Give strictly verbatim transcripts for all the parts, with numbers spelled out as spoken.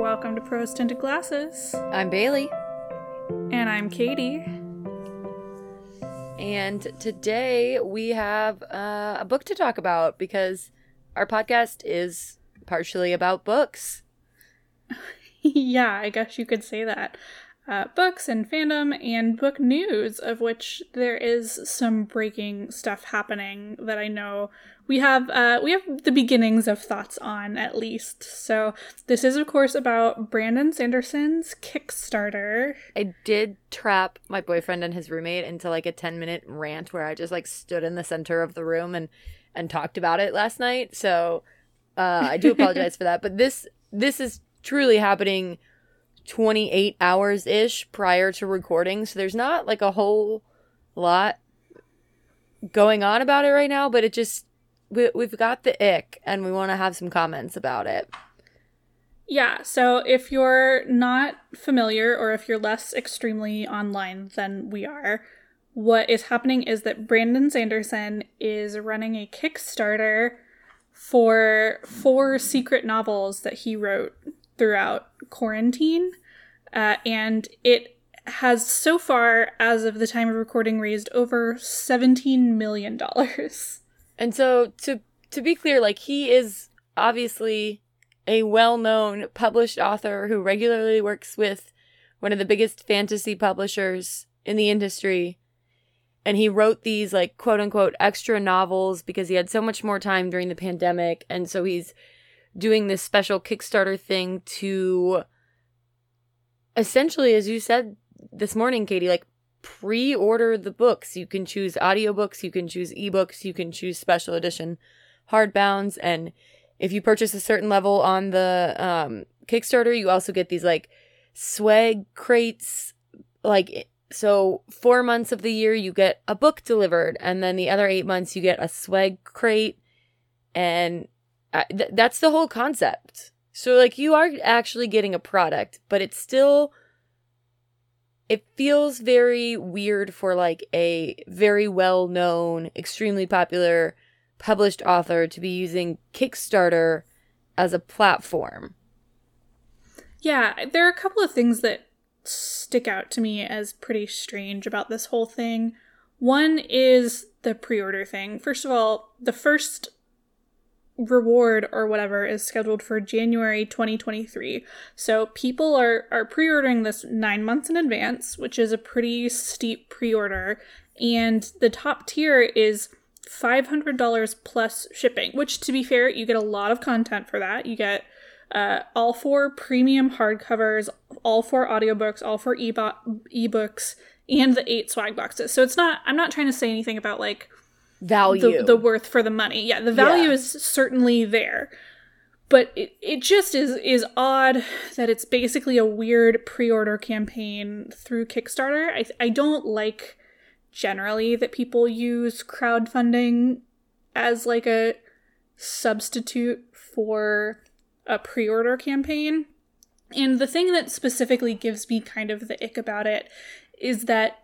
Welcome to Prose Tinted Glasses. I'm Bailey. And I'm Katie. And today we have uh, a book to talk about because our podcast is partially about books. Yeah, I guess you could say that. Uh, books and fandom and book news, of which there is some breaking stuff happening that I know we have uh, we have the beginnings of thoughts on, at least. So this is, of course, about Brandon Sanderson's Kickstarter. I did trap my boyfriend and his roommate into like a ten-minute rant where I just like stood in the center of the room and, and talked about it last night. So uh, I do apologize for that. But this this is truly happening twenty-eight hours-ish prior to recording, so there's not like a whole lot going on about it right now, but it just, we, we've got the ick, and we want to have some comments about it. Yeah, so if you're not familiar, or if you're less extremely online than we are, what is happening is that Brandon Sanderson is running a Kickstarter for four secret novels that he wrote throughout quarantine, uh, and it has so far, as of the time of recording, raised over seventeen million dollars. And so, to to be clear, like, he is obviously a well-known published author who regularly works with one of the biggest fantasy publishers in the industry, and he wrote these, like, quote-unquote extra novels because he had so much more time during the pandemic, and so he's doing this special Kickstarter thing to essentially, as you said this morning, Katie, like, pre-order the books. You can choose audiobooks, you can choose ebooks, you can choose special edition hardbounds, and if you purchase a certain level on the um, Kickstarter, you also get these, like, swag crates. Like, so four months of the year, you get a book delivered, and then the other eight months, you get a swag crate, and Uh, th- that's the whole concept. So, like, you are actually getting a product, but it's still, it feels very weird for, like, a very well-known, extremely popular published author to be using Kickstarter as a platform. Yeah, there are a couple of things that stick out to me as pretty strange about this whole thing. One is the pre-order thing. First of all, the first reward or whatever is scheduled for January twenty twenty-three. So people are, are pre-ordering this nine months in advance, which is a pretty steep pre-order. And the top tier is five hundred dollars plus shipping, which, to be fair, you get a lot of content for that. You get uh, all four premium hardcovers, all four audiobooks, all four e-bo- ebooks, and the eight swag boxes. So it's not, I'm not trying to say anything about, like, value, the, the worth for the money. Yeah, the value yeah. is certainly there, but it, it just is is odd that it's basically a weird pre-order campaign through Kickstarter. I I don't like generally that people use crowdfunding as, like, a substitute for a pre-order campaign. And the thing that specifically gives me kind of the ick about it is that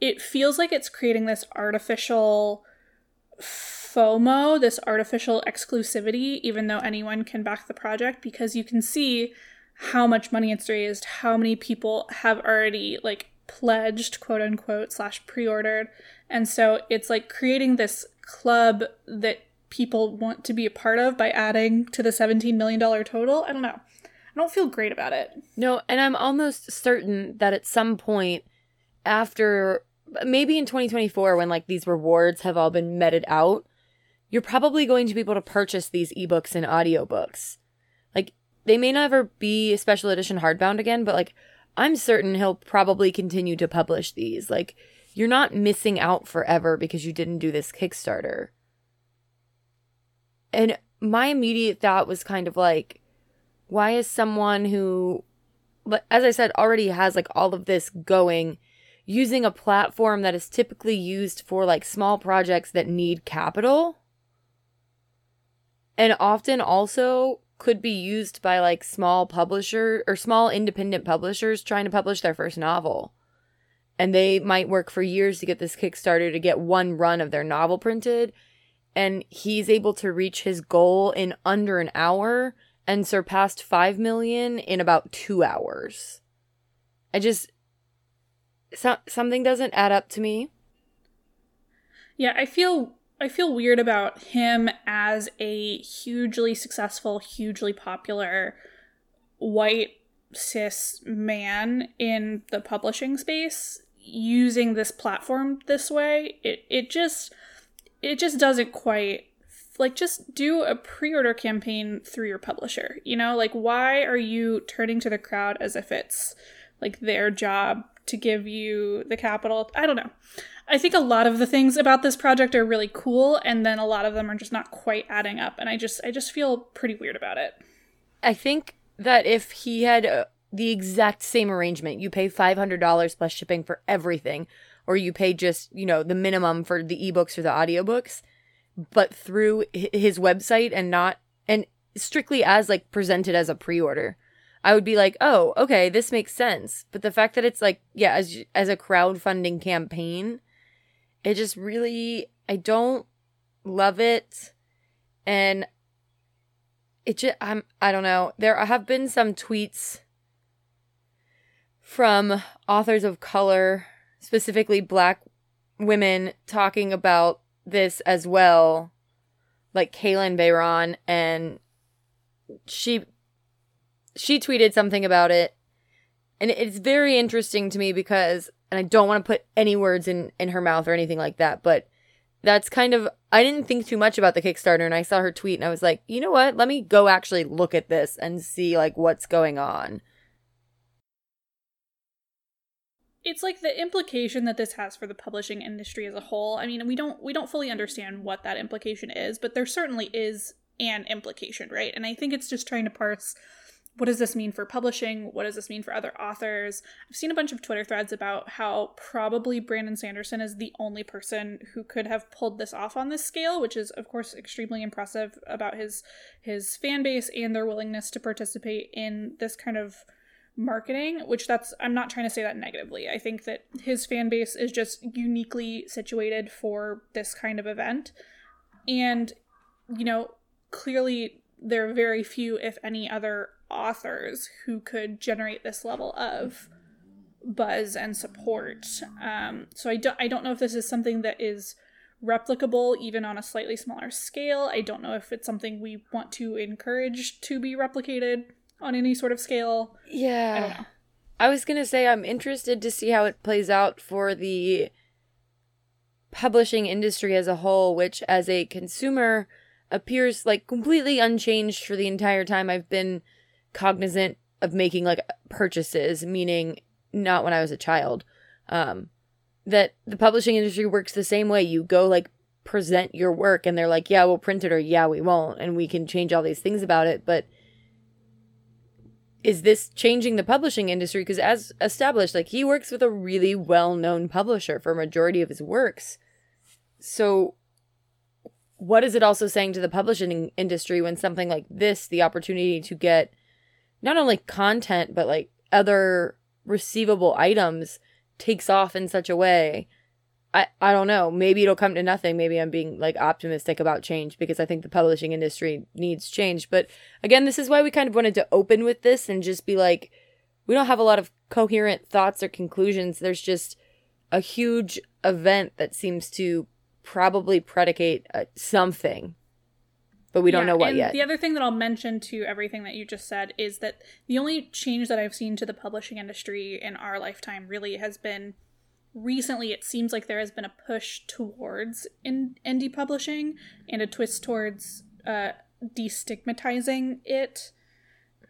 it feels like it's creating this artificial FOMO, this artificial exclusivity, even though anyone can back the project, because you can see how much money it's raised, how many people have already, like, pledged, quote unquote, slash pre-ordered. And so it's, like, creating this club that people want to be a part of by adding to the seventeen million dollars total. I don't know. I don't feel great about it. No, and I'm almost certain that at some point after, maybe in twenty twenty-four, when, like, these rewards have all been meted out, you're probably going to be able to purchase these ebooks and audiobooks. Like, they may never be a special edition hardbound again, but, like, I'm certain he'll probably continue to publish these. Like, you're not missing out forever because you didn't do this Kickstarter. And my immediate thought was kind of like, why is someone who, as I said, already has, like, all of this going, using a platform that is typically used for, like, small projects that need capital, and often also could be used by, like, small publisher or small independent publishers trying to publish their first novel. And they might work for years to get this Kickstarter to get one run of their novel printed. And he's able to reach his goal in under an hour and surpassed five million in about two hours. I just... So, something doesn't add up to me. Yeah, I feel I feel weird about him as a hugely successful, hugely popular white cis man in the publishing space using this platform this way. It it just it just doesn't quite, like, just do a pre-order campaign through your publisher. You know, like, why are you turning to the crowd as if it's like their job to give you the capital? I don't know. I think a lot of the things about this project are really cool, and then a lot of them are just not quite adding up, and I just I just feel pretty weird about it. I think that if he had uh, the exact same arrangement, you pay five hundred dollars plus shipping for everything, or you pay just, you know, the minimum for the ebooks or the audiobooks, but through his website and not, and strictly as, like, presented as a pre-order, I would be like, oh, okay, this makes sense. But the fact that it's like, yeah, as as a crowdfunding campaign, it just really, I don't love it. And it just, I'm, I don't know. There have been some tweets from authors of color, specifically Black women, talking about this as well. Like Kalynn Bayron, and she... She tweeted something about it, and it's very interesting to me because, and I don't want to put any words in, in her mouth or anything like that, but that's kind of, I didn't think too much about the Kickstarter, and I saw her tweet, and I was like, you know what, let me go actually look at this and see, like, what's going on. It's like the implication that this has for the publishing industry as a whole. I mean, we don't we don't fully understand what that implication is, but there certainly is an implication, right? And I think it's just trying to parse, what does this mean for publishing? What does this mean for other authors? I've seen a bunch of Twitter threads about how probably Brandon Sanderson is the only person who could have pulled this off on this scale, which is, of course, extremely impressive about his his fan base and their willingness to participate in this kind of marketing, which that's, I'm not trying to say that negatively. I think that his fan base is just uniquely situated for this kind of event. And, you know, clearly there are very few, if any, other authors who could generate this level of buzz and support. Um, so I don't, I don't know if this is something that is replicable even on a slightly smaller scale. I don't know if it's something we want to encourage to be replicated on any sort of scale. Yeah. I don't know. I was going to say I'm interested to see how it plays out for the publishing industry as a whole, which as a consumer appears like completely unchanged for the entire time I've been cognizant of making, like, purchases, meaning not when I was a child, um, that the publishing industry works the same way. You go, like, present your work, and they're like, yeah, we'll print it, or yeah, we won't, and we can change all these things about it, but is this changing the publishing industry? Because as established, like, he works with a really well-known publisher for a majority of his works, so what is it also saying to the publishing industry when something like this, the opportunity to get not only content, but, like, other receivable items takes off in such a way? I, I don't know. Maybe it'll come to nothing. Maybe I'm being, like, optimistic about change because I think the publishing industry needs change. But, again, this is why we kind of wanted to open with this and just be like, we don't have a lot of coherent thoughts or conclusions. There's just a huge event that seems to probably predicate uh, something. But we don't yeah, know what and yet. The other thing that I'll mention to everything that you just said is that the only change that I've seen to the publishing industry in our lifetime really has been recently. It seems like there has been a push towards in- indie publishing and a twist towards uh, destigmatizing it.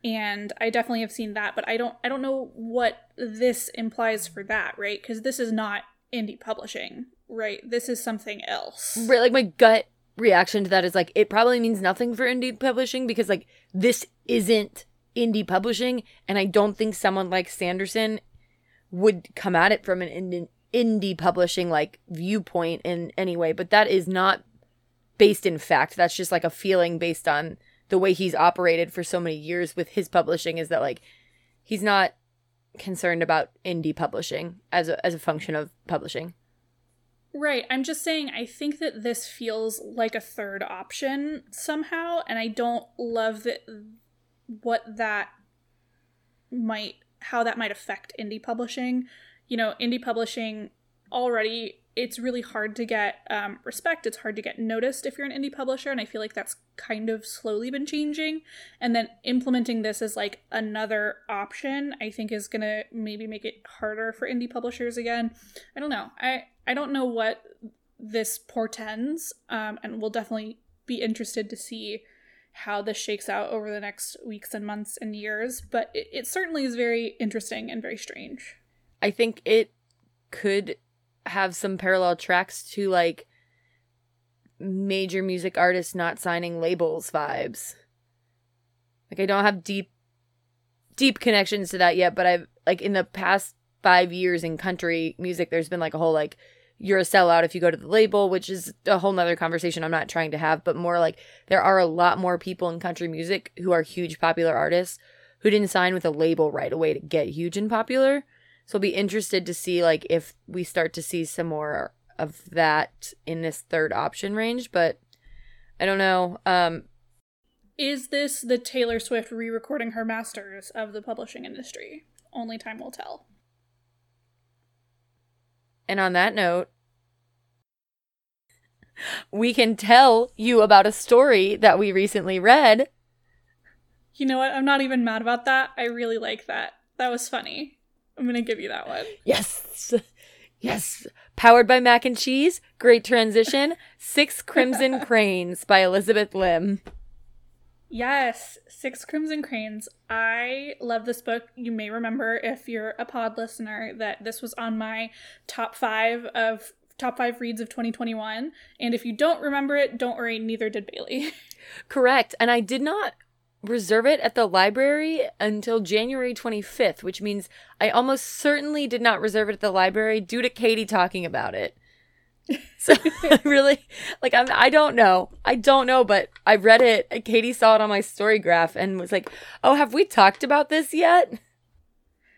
And I definitely have seen that, but I don't I don't know what this implies for that, right? Because this is not indie publishing, right? This is something else. Right, like my gut reaction to that is like it probably means nothing for indie publishing because like this isn't indie publishing, and I don't think someone like Sanderson would come at it from an indie publishing like viewpoint in any way. But that is not based in fact. That's just like a feeling based on the way he's operated for so many years with his publishing, is that like he's not concerned about indie publishing as a, as a function of publishing. Right. I'm just saying I think that this feels like a third option somehow, and I don't love that what that might, how that might affect indie publishing. You know, indie publishing already, it's really hard to get um, respect. It's hard to get noticed if you're an indie publisher. And I feel like that's kind of slowly been changing. And then implementing this as like another option, I think is going to maybe make it harder for indie publishers again. I don't know. I, I don't know what this portends. Um, and we'll definitely be interested to see how this shakes out over the next weeks and months and years. But it, it certainly is very interesting and very strange. I think it could have some parallel tracks to like major music artists not signing labels vibes. Like I don't have deep deep connections to that yet, but I've like in the past five years in country music there's been like a whole like you're a sellout if you go to the label, which is a whole nother conversation I'm not trying to have, but more like there are a lot more people in country music who are huge popular artists who didn't sign with a label right away to get huge and popular. So I'll be interested to see, like, if we start to see some more of that in this third option range, but I don't know. Um, Is this the Taylor Swift re-recording her masters of the publishing industry? Only time will tell. And on that note, we can tell you about a story that we recently read. You know what? I'm not even mad about that. I really like that. That was funny. I'm going to give you that one. Yes. Yes. Powered by Mac and Cheese. Great transition. Six Crimson Cranes by Elizabeth Lim. Yes. Six Crimson Cranes. I love this book. You may remember if you're a pod listener that this was on my top five of top five reads of twenty twenty-one. And if you don't remember it, don't worry. Neither did Bailey. Correct. And I did not reserve it at the library until January twenty-fifth, which means I almost certainly did not reserve it at the library due to Katie talking about it. So I really, like, I'm, I don't know. I don't know, but I read it. Katie saw it on my story graph and was like, oh, have we talked about this yet?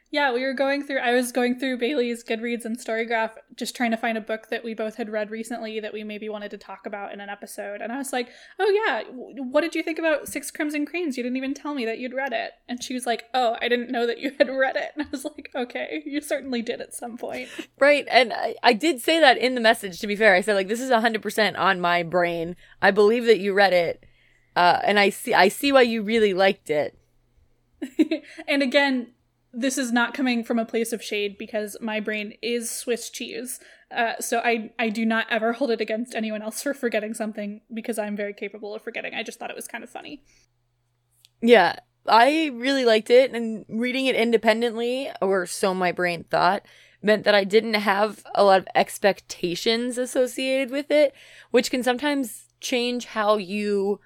Yeah, we were going through, I was going through Bailey's Goodreads and Storygraph, just trying to find a book that we both had read recently that we maybe wanted to talk about in an episode. And I was like, oh yeah, what did you think about Six Crimson Cranes? You didn't even tell me that you'd read it. And she was like, oh, I didn't know that you had read it. And I was like, okay, you certainly did at some point. Right. And I, I did say that in the message, to be fair. I said, like, this is one hundred percent on my brain. I believe that you read it. Uh, and I see, I see why you really liked it. And again, this is not coming from a place of shade because my brain is Swiss cheese. Uh, so I, I do not ever hold it against anyone else for forgetting something because I'm very capable of forgetting. I just thought it was kind of funny. Yeah, I really liked it. And reading it independently, or so my brain thought, meant that I didn't have a lot of expectations associated with it, which can sometimes change how you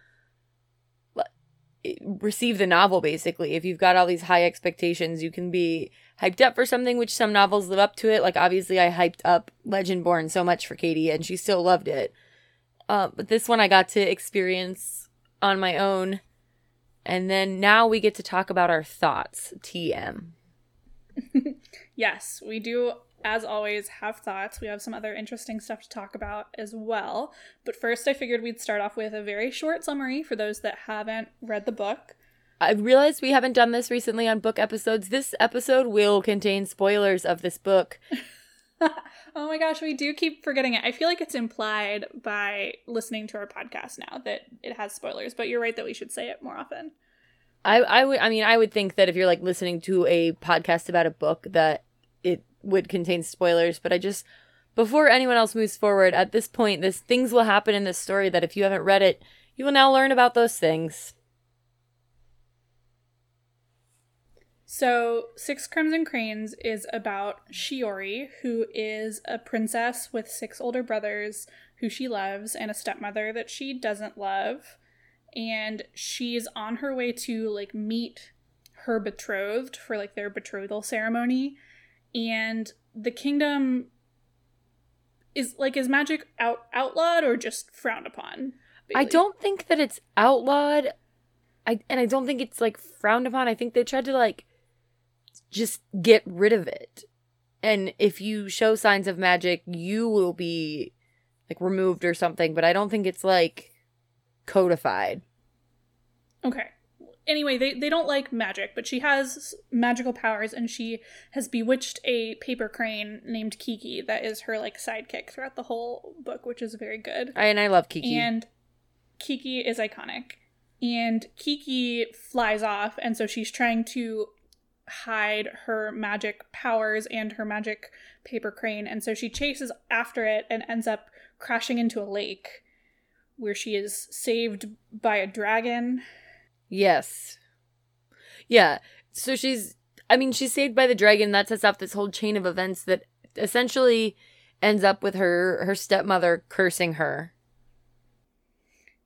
receive the novel. Basically, if you've got all these high expectations, you can be hyped up for something, which some novels live up to it. Like, obviously I hyped up Legendborn so much for Katie and she still loved it, uh, but this one I got to experience on my own, and then now we get to talk about our thoughts. T M Yes, we do, as always, have thoughts. We have some other interesting stuff to talk about as well. But first, I figured we'd start off with a very short summary for those that haven't read the book. I realized we haven't done this recently on book episodes. This episode will contain spoilers of this book. Oh my gosh, we do keep forgetting it. I feel like it's implied by listening to our podcast now that it has spoilers, but you're right that we should say it more often. I, I would, I mean, I would think that if you're like listening to a podcast about a book that it would contain spoilers, but I just, before anyone else moves forward, at this point, this things will happen in this story that if you haven't read it, you will now learn about those things. So, Six Crimson Cranes is about Shiori, who is a princess with six older brothers who she loves and a stepmother that she doesn't love, and she's on her way to, like, meet her betrothed for, like, their betrothal ceremony. And the kingdom is, like, is magic out outlawed or just frowned upon? Bailey? I don't think that it's outlawed. I and I don't think it's, like, frowned upon. I think they tried to, like, just get rid of it. And if you show signs of magic, you will be, like, removed or something. But I don't think it's, like, codified. Okay. anyway, they, they don't like magic, but she has magical powers, and she has bewitched a paper crane named Kiki that is her, like, sidekick throughout the whole book, which is very good. I, and I love Kiki. And Kiki is iconic. And Kiki flies off, and so she's trying to hide her magic powers and her magic paper crane, and so she chases after it and ends up crashing into a lake where she is saved by a dragon. Yes. Yeah. So she's, I mean, she's saved by the dragon. That sets off this whole chain of events that essentially ends up with her, her stepmother cursing her.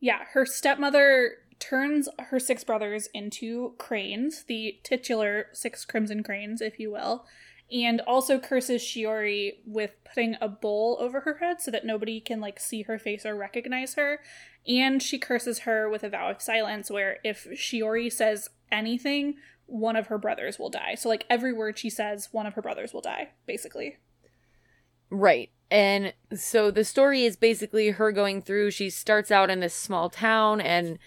Yeah. Her stepmother turns her six brothers into cranes, the titular Six Crimson Cranes, if you will, and also curses Shiori with putting a bowl over her head so that nobody can, like, see her face or recognize her. And she curses her with a vow of silence where if Shiori says anything, one of her brothers will die. So, like, every word she says, one of her brothers will die, basically. Right. And so the story is basically her going through. She starts out in this small town, and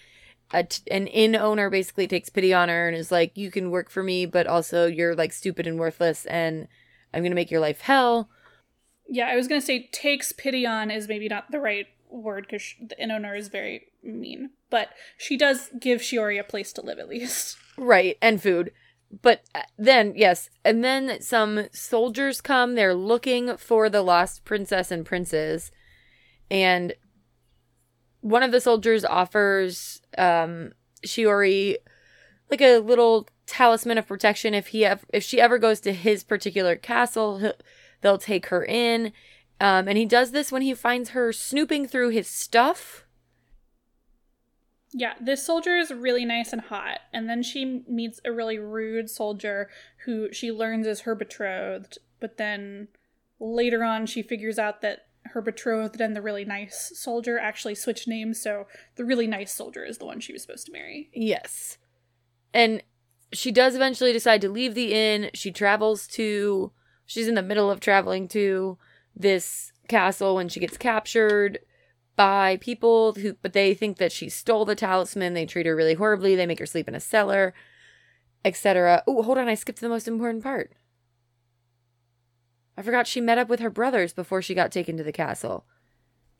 A t- an inn owner basically takes pity on her and is like, you can work for me, but also you're, like, stupid and worthless, and I'm going to make your life hell. Yeah, I was going to say takes pity on is maybe not the right word, because sh- the inn owner is very mean. But she does give Shiori a place to live, at least. Right, and food. But then, yes, and then some soldiers come. They're looking for the lost princess and princes, and one of the soldiers offers um, Shiori, like, a little talisman of protection. If he ev- if she ever goes to his particular castle, he'll- they'll take her in. Um, and he does this when he finds her snooping through his stuff. Yeah, this soldier is really nice and hot. And then she meets a really rude soldier who she learns is her betrothed. But then later on, she figures out that her betrothed and the really nice soldier actually switched names, so the really nice soldier is the one she was supposed to marry. Yes. And she does eventually decide to leave the inn. She travels to... She's in the middle of traveling to this castle when she gets captured by people who... But they think that she stole the talisman. They treat her really horribly. They make her sleep in a cellar, et cetera. Oh, hold on. I skipped the most important part. I forgot she met up with her brothers before she got taken to the castle.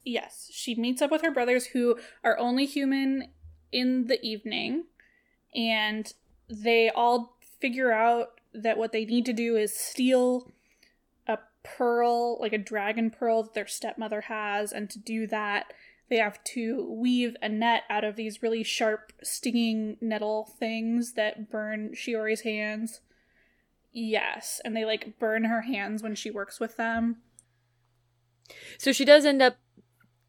Yes, she meets up with her brothers, who are only human in the evening, and they all figure out that what they need to do is steal a pearl, like a dragon pearl that their stepmother has, and to do that, they have to weave a net out of these really sharp, stinging nettle things that burn Shiori's hands. Yes, and they, like, burn her hands when she works with them. So she does end up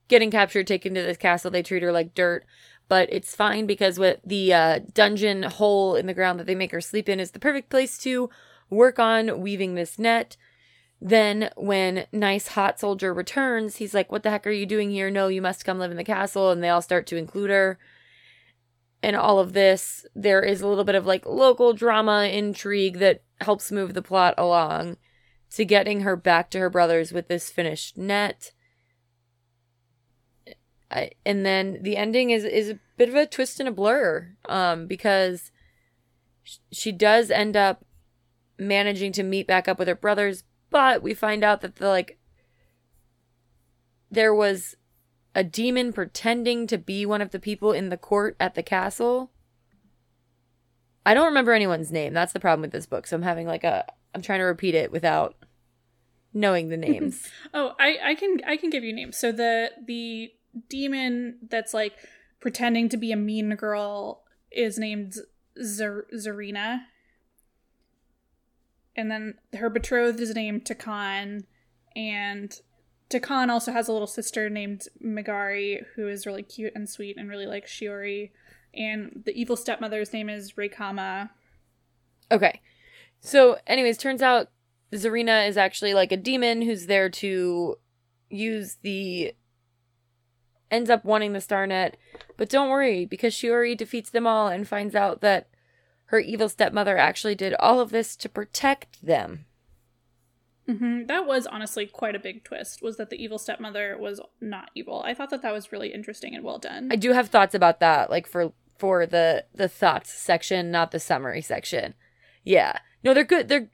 getting captured, taken to this castle. They treat her like dirt, but it's fine because with the uh, dungeon hole in the ground that they make her sleep in is the perfect place to work on weaving this net. Then when nice hot soldier returns, he's like, what the heck are you doing here? No, you must come live in the castle. And they all start to include her. And all of this, there is a little bit of, like, local drama intrigue that helps move the plot along to getting her back to her brothers with this finished net. I, and then the ending is, is a bit of a twist and a blur, um, because she does end up managing to meet back up with her brothers, but we find out that the, like, there was a demon pretending to be one of the people in the court at the castle. I don't remember anyone's name. That's the problem with this book. So I'm having like a... I'm trying to repeat it without knowing the names. oh, I, I can I can give you names. So the the demon that's like pretending to be a mean girl is named Zer- Zarina. And then her betrothed is named Takkan. And Takkan also has a little sister named Megari, who is really cute and sweet and really likes Shiori. And the evil stepmother's name is Raikama. Okay. So, anyways, turns out Zarina is actually like a demon who's there to use the... Ends up wanting the Starnet. But don't worry, because Shiori defeats them all and finds out that her evil stepmother actually did all of this to protect them. Mm-hmm. That was honestly quite a big twist, was that the evil stepmother was not evil. I thought that that was really interesting and well done. I do have thoughts about that, like, for for the the thoughts section, not the summary section. Yeah. No, they're good. They're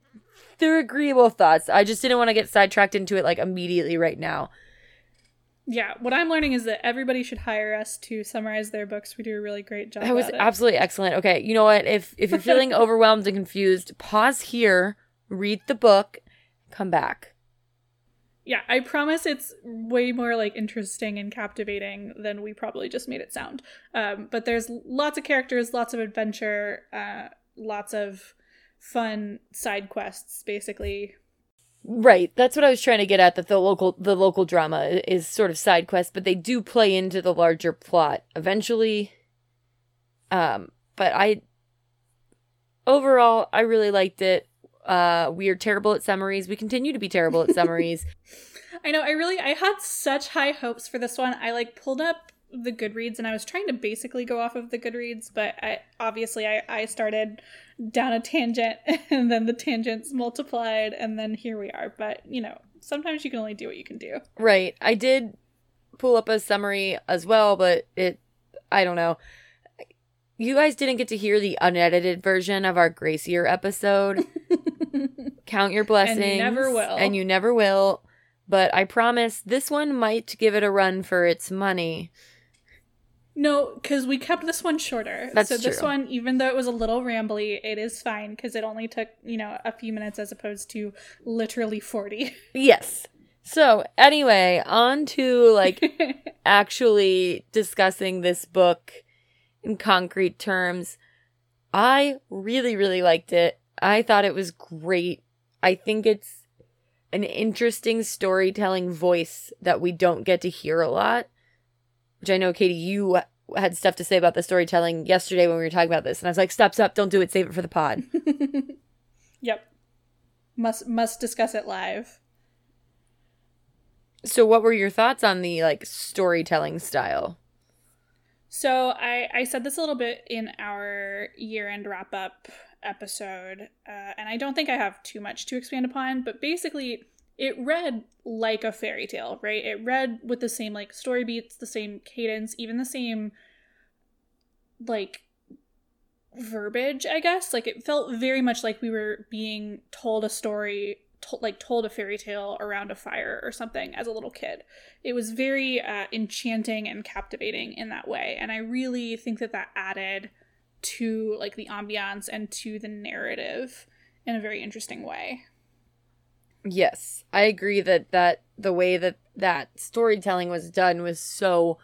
they're agreeable thoughts. I just didn't want to get sidetracked into it like immediately right now. Yeah, what I'm learning is that everybody should hire us to summarize their books. We do a really great job. That was at it. Absolutely excellent. Okay, you know what? If if you're feeling overwhelmed and confused, pause here, read the book, come back. Yeah, I promise it's way more like interesting and captivating than we probably just made it sound. Um, but there's lots of characters, lots of adventure, uh, lots of fun side quests, basically. Right, that's what I was trying to get at, that the local the local drama is sort of side quest, but they do play into the larger plot eventually. Um, but I, overall, I really liked it. Uh, we are terrible at summaries. We continue to be terrible at summaries. I know, I really, I had such high hopes for this one. I, like, pulled up the Goodreads, and I was trying to basically go off of the Goodreads, but I obviously I, I started down a tangent, and then the tangents multiplied, and then here we are. But, you know, sometimes you can only do what you can do. Right. I did pull up a summary as well, but it, I don't know. You guys didn't get to hear the unedited version of our Gracier episode. Count your blessings. And you never will. And you never will. But I promise this one might give it a run for its money. No, because we kept this one shorter. That's true. So this one, even though it was a little rambly, it is fine because it only took, you know, a few minutes as opposed to literally forty. Yes. So anyway, on to like actually discussing this book in concrete terms. I really, really liked it. I thought it was great. I think it's an interesting storytelling voice that we don't get to hear a lot. Which I know, Katie, you had stuff to say about the storytelling yesterday when we were talking about this. And I was like, stop, stop, don't do it. Save it for the pod. Yep. Must must discuss it live. So what were your thoughts on the, like, storytelling style? So I, I said this a little bit in our year-end wrap-up episode. Uh, and I don't think I have too much to expand upon. But basically, it read like a fairy tale, right? It read with the same, like, story beats, the same cadence, even the same, like, verbiage, I guess. Like, it felt very much like we were being told a story, to- like, told a fairy tale around a fire or something as a little kid. It was very uh, enchanting and captivating in that way. And I really think that that added to, like, the ambiance and to the narrative in a very interesting way. Yes, I agree that, that the way that that storytelling was done was so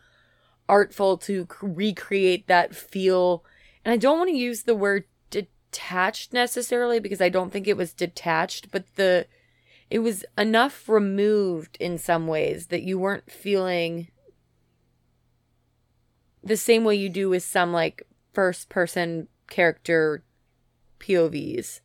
artful to c- recreate that feel. And I don't want to use the word detached necessarily because I don't think it was detached, but the it was enough removed in some ways that you weren't feeling the same way you do with some, like, first-person character P O Vs.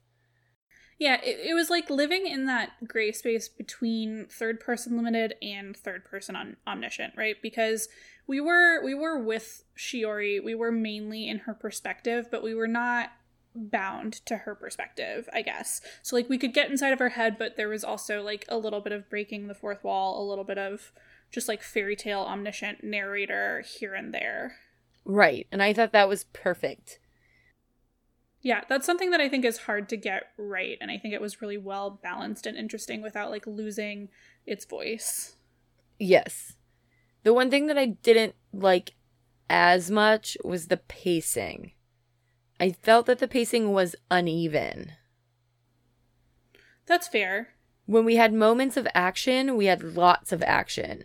Yeah, it, it was like living in that gray space between third person limited and third person on, omniscient, right? Because we were we were with Shiori, we were mainly in her perspective, but we were not bound to her perspective, I guess. So, like, we could get inside of her head, but there was also, like, a little bit of breaking the fourth wall, a little bit of just, like, fairy tale omniscient narrator here and there. Right, and I thought that was perfect. Yeah, that's something that I think is hard to get right, and I think it was really well balanced and interesting without, like, losing its voice. Yes. The one thing that I didn't like as much was the pacing. I felt that the pacing was uneven. That's fair. When we had moments of action, we had lots of action.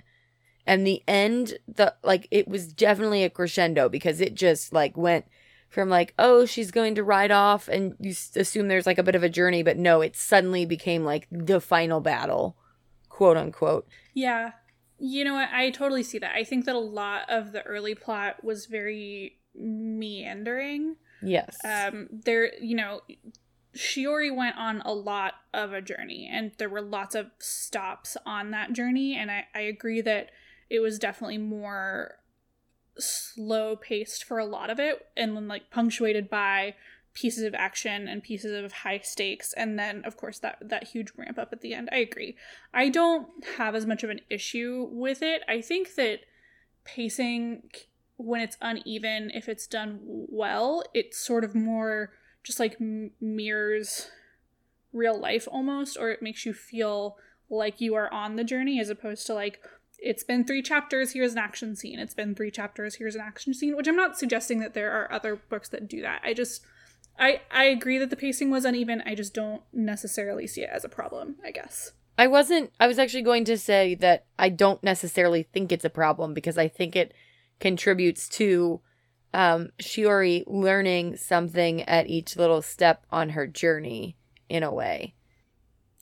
And the end, the like, it was definitely a crescendo because it just, like, went from, like, oh, she's going to ride off, and you assume there's, like, a bit of a journey, but no, it suddenly became, like, the final battle, quote unquote. Yeah. You know what? I totally see that. I think that a lot of the early plot was very meandering. Yes. Um, there, you know, Shiori went on a lot of a journey, and there were lots of stops on that journey, and I, I agree that it was definitely more slow paced for a lot of it, and then, like, punctuated by pieces of action and pieces of high stakes, and then, of course, that that huge ramp up at the end. I agree. I don't have as much of an issue with it. I think that pacing when it's uneven, if it's done well, it's sort of more just like mirrors real life almost, or it makes you feel like you are on the journey, as opposed to like, it's been three chapters, here's an action scene. It's been three chapters, here's an action scene, which I'm not suggesting that there are other books that do that. I just, I, I agree that the pacing was uneven. I just don't necessarily see it as a problem, I guess. I wasn't, I was actually going to say that I don't necessarily think it's a problem, because I think it contributes to um, Shiori learning something at each little step on her journey in a way.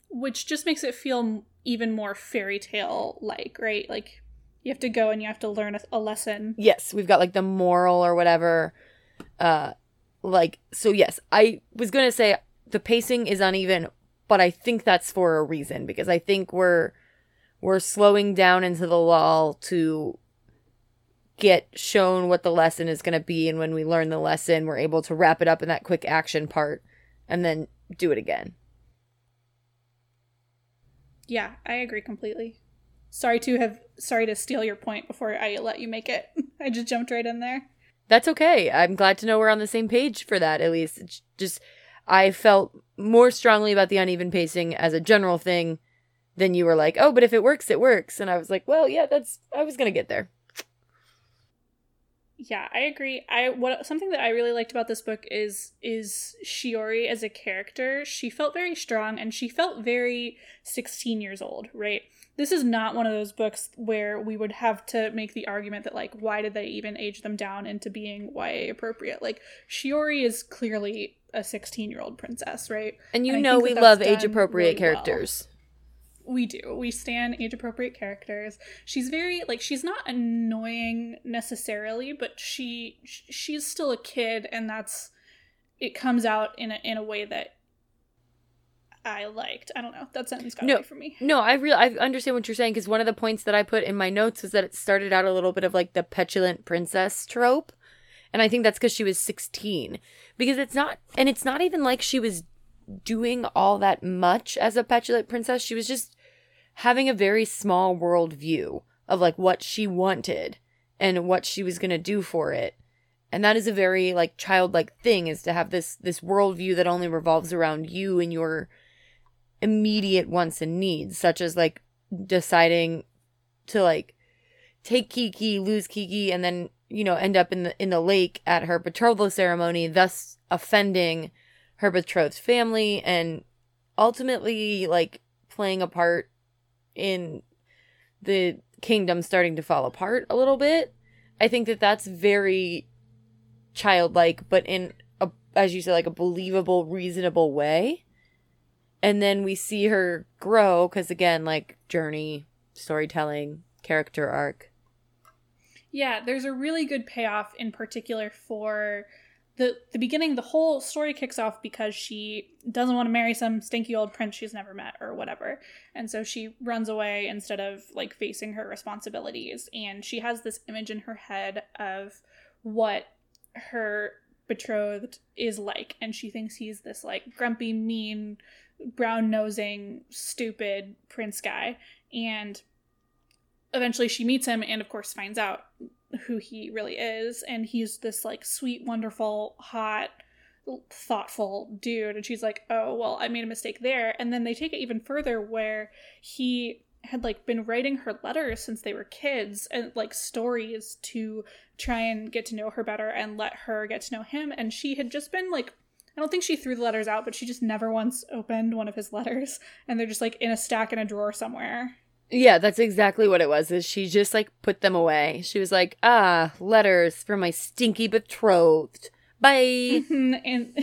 Which just makes it feel even more fairy tale-like, right? Like, you have to go and you have to learn a, a lesson. Yes, we've got, like, the moral or whatever. Uh, like, so yes, I was going to say the pacing is uneven, but I think that's for a reason, because I think we're we're slowing down into the lull to get shown what the lesson is going to be, and when we learn the lesson, we're able to wrap it up in that quick action part and then do it again. Yeah, I agree completely. Sorry to have, sorry to steal your point before I let you make it. I just jumped right in there. That's okay. I'm glad to know we're on the same page for that, at least. It's just, I felt more strongly about the uneven pacing as a general thing than you were like, oh, but if it works, it works. And I was like, well, yeah, that's, I was going to get there. Yeah, I agree. I what something that I really liked about this book is is Shiori as a character. She felt very strong, and she felt very sixteen years old, right? This is not one of those books where we would have to make the argument that, like, why did they even age them down into being Y A appropriate? Like, Shiori is clearly a sixteen-year-old princess, right? And you and know we that love age-appropriate really characters. Well. We do. We stan age-appropriate characters. She's very, like, she's not annoying necessarily, but she she's still a kid, and that's, it comes out in a in a way that I liked. I don't know. That sentence got no, away from me. No, I really, I understand what you're saying, because one of the points that I put in my notes is that it started out a little bit of, like, the petulant princess trope, and I think that's because she was sixteen. Because it's not, and it's not even like she was doing all that much as a petulant princess. She was just having a very small world view of, like, what she wanted and what she was going to do for it. And that is a very, like, childlike thing, is to have this this worldview that only revolves around you and your immediate wants and needs, such as, like, deciding to, like, take Kiki, lose Kiki, and then, you know, end up in the in the lake at her betrothal ceremony, thus offending her betrothed family, and ultimately, like, playing a part in the kingdom starting to fall apart a little bit. I think that that's very childlike, but in a, as you said, like, a believable, reasonable way. And then we see her grow, because again, like, journey, storytelling, character arc. Yeah, there's a really good payoff in particular for the the beginning. The whole story kicks off because she doesn't want to marry some stinky old prince she's never met or whatever. And so she runs away instead of, like, facing her responsibilities. And she has this image in her head of what her betrothed is like. And she thinks he's this, like, grumpy, mean, brown-nosing, stupid prince guy. And eventually she meets him and, of course, finds out who he really is, and he's this, like, sweet, wonderful, hot, thoughtful dude. And she's like, oh, well, I made a mistake there. And then they take it even further, where he had, like, been writing her letters since they were kids, and, like, stories to try and get to know her better and let her get to know him. And she had just been, like, I don't think she threw the letters out, but she just never once opened one of his letters, and they're just, like, in a stack in a drawer somewhere. Yeah, that's exactly what it was, is she just, like, put them away. She was like, ah, letters from my stinky betrothed. Bye. Mm-hmm. And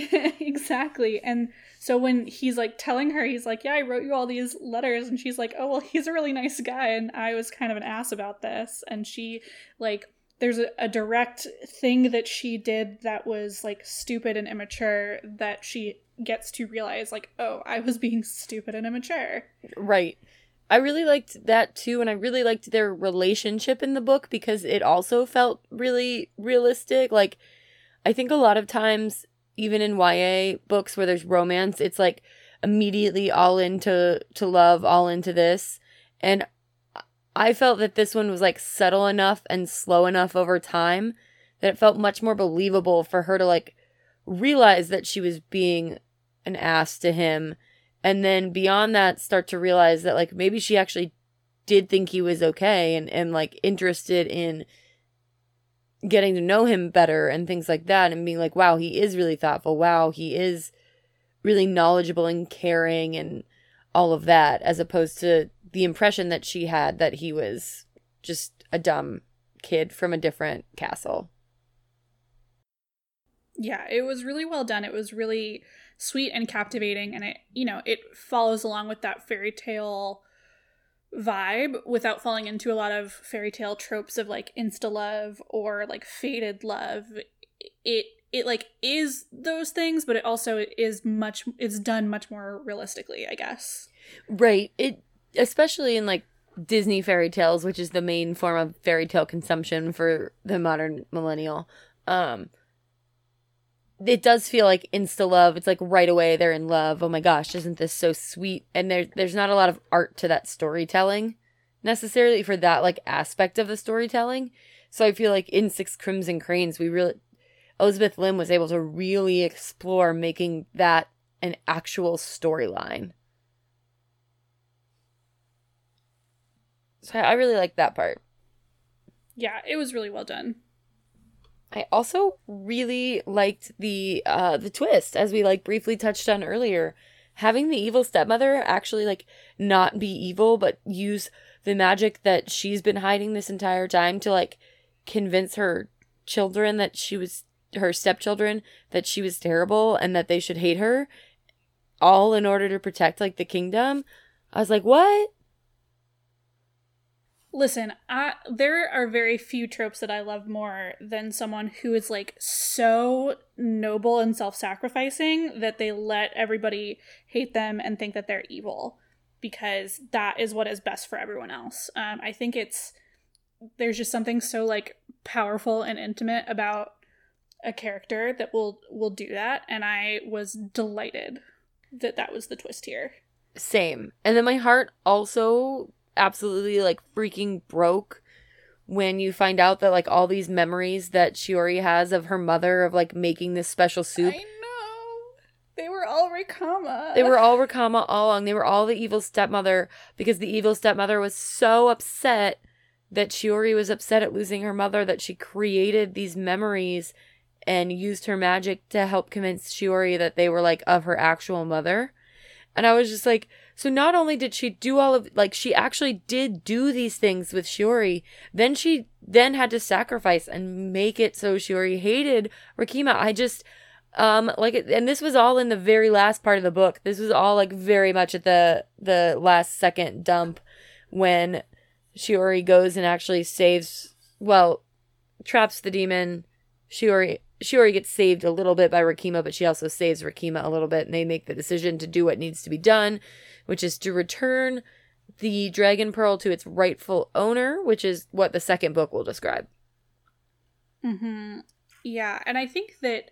exactly. And so when he's, like, telling her, he's like, yeah, I wrote you all these letters. And she's like, oh, well, he's a really nice guy, and I was kind of an ass about this. And she, like, there's a, a direct thing that she did that was, like, stupid and immature that she gets to realize, like, oh, I was being stupid and immature. Right. I really liked that, too, and I really liked their relationship in the book, because it also felt really realistic. Like, I think a lot of times, even in Y A books where there's romance, it's, like, immediately all into to love, all into this. And I felt that this one was, like, subtle enough and slow enough over time that it felt much more believable for her to, like, realize that she was being an ass to him. And then beyond that, start to realize that, like, maybe she actually did think he was okay and, and, like, interested in getting to know him better and things like that, and being like, wow, he is really thoughtful. Wow, he is really knowledgeable and caring and all of that, as opposed to the impression that she had that he was just a dumb kid from a different castle. Yeah, it was really well done. It was really sweet and captivating, and it, you know, it follows along with that fairy tale vibe without falling into a lot of fairy tale tropes of, like, insta love or, like, fated love. It it like is those things, but it also is much it's done much more realistically, I guess. Right. It especially in, like, Disney fairy tales, which is the main form of fairy tale consumption for the modern millennial. Um It does feel like insta-love. It's like right away they're in love. Oh my gosh, isn't this so sweet? And there, there's not a lot of art to that storytelling necessarily for that, like, aspect of the storytelling. So I feel like in Six Crimson Cranes, we really... Elizabeth Lim was able to really explore making that an actual storyline. So I really like that part. Yeah, it was really well done. I also really liked the uh, the twist, as we, like, briefly touched on earlier. Having the evil stepmother actually, like, not be evil, but use the magic that she's been hiding this entire time to, like, convince her children that she was, her stepchildren, that she was terrible and that they should hate her, all in order to protect, like, the kingdom. I was like, what? Listen, I, there are very few tropes that I love more than someone who is, like, so noble and self-sacrificing that they let everybody hate them and think that they're evil, because that is what is best for everyone else. Um, I think it's, there's just something so, like, powerful and intimate about a character that will, will do that, and I was delighted that that was the twist here. Same. And then my heart also... absolutely, like, freaking broke when you find out that, like, all these memories that Shiori has of her mother, of, like, making this special soup. I know. They were all Raikama. They were all Raikama all along. They were all the evil stepmother, because the evil stepmother was so upset that Shiori was upset at losing her mother that she created these memories and used her magic to help convince Shiori that they were, like, of her actual mother. And I was just like, so not only did she do all of, like, she actually did do these things with Shiori, then she then had to sacrifice and make it so Shiori hated Raikama. I just, um, like, and this was all in the very last part of the book. This was all, like, very much at the, the last second dump when Shiori goes and actually saves, well, traps the demon. Shiori... Shiori gets saved a little bit by Raikama, but she also saves Raikama a little bit, and they make the decision to do what needs to be done, which is to return the Dragon Pearl to its rightful owner, which is what the second book will describe. Mm-hmm. Yeah, and I think that